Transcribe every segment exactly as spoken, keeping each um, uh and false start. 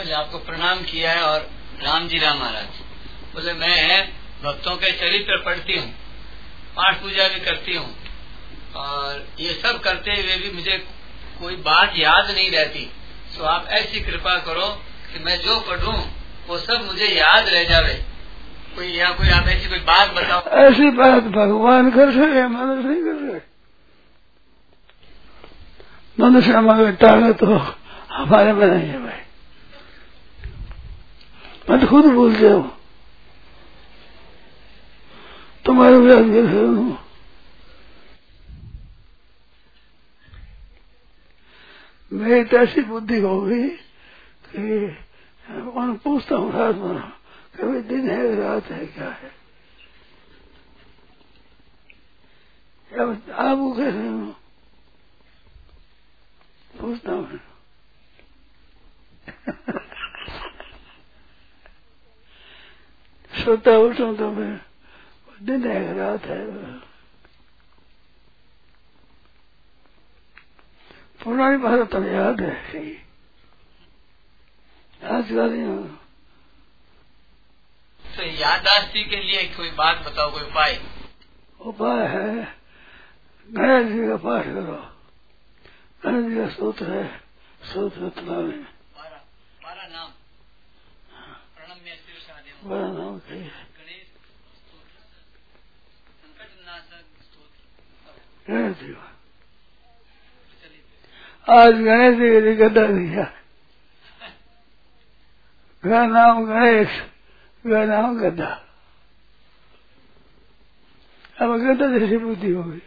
पहले आपको प्रणाम किया है। और राम जी राम महाराज बोले, मैं भक्तों के चरित्र पढ़ती हूँ, पाठ पूजा भी करती हूँ, और ये सब करते हुए भी मुझे कोई बात याद नहीं रहती। तो आप ऐसी कृपा करो कि मैं जो पढ़ूं वो सब मुझे याद रह जावे। कोई या कोई आप ऐसी कोई बात बताओ। ऐसी बात भगवान कर सके, मनुष्य नहीं कर सके। मनुष्य हमारे ताकत हो, हमारे में नहीं है भाई। मत खुद बोलते हो, तुम्हारे याद कर सकूं। मेरी तो ऐसी बुद्धि होगी कि उन्हें पूछता हूँ रात मना कभी दिन है रात है क्या है। आप वो कैसे हो पूछता हूँ। सोता उठूँ तो मैं दिन है रात है। पुरानी बात तो याद है, आजकल तो याददाश्ती के लिए कोई बात बताओ, कोई उपाय। उपाय है गणेश जी का पाठ करो। गणेश जी का सूत्र है, सूत्र में बारह नाम बारह नाम के गणेश जी का। आज गणेश जी के लिए गदा दिया, ग नाम गणेश ग नाम गदा। अब गदा जैसी बुद्धि होगी।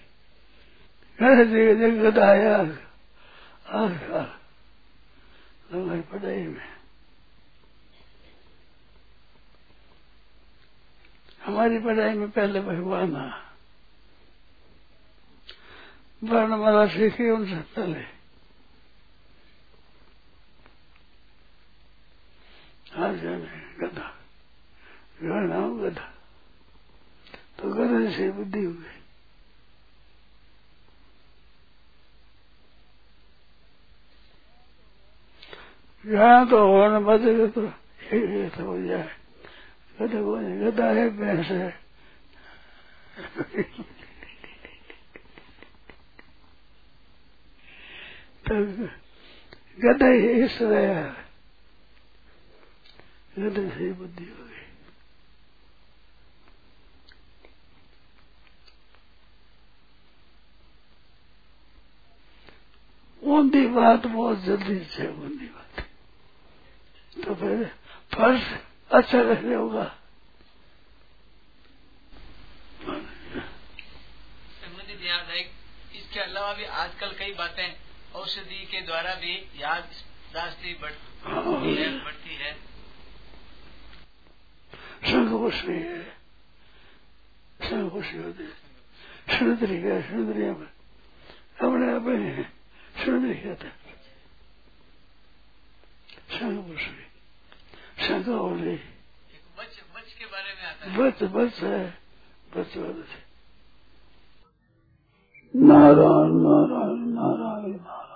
गणेश जी के लिए गदा आया आजकल हमारी पढ़ाई में। हमारी पढ़ाई में पहले भगवान वर्णमाला सीखी उनसे पहले। आज गधा गणा गधा तो गधे से बुद्धि हो गई। गणा तो होने बदले तो एक हो जाए, गधा हो जाए, गधा है भैंस है। तो गधा ही इस तरह है, गदे से बुद्धि हो गई। ऊंधी बात बहुत जल्दी से ऊंधी बात। तो फिर फर्श अच्छा रहने होगा। संबंधित याद है। इसके अलावा भी आजकल कई बातें औषधि के द्वारा भी याददाश्ती बढ़ती है। संघोष नहीं है, संघोषी होते सुंदरी क्या सुंदरिया में अपने आप में सुंदरी कहते संघोष नहीं संघा हो नहीं। बच बच के बारे में आता है, बच बच है बच बच। नारायण नारायण नारायण नारायण।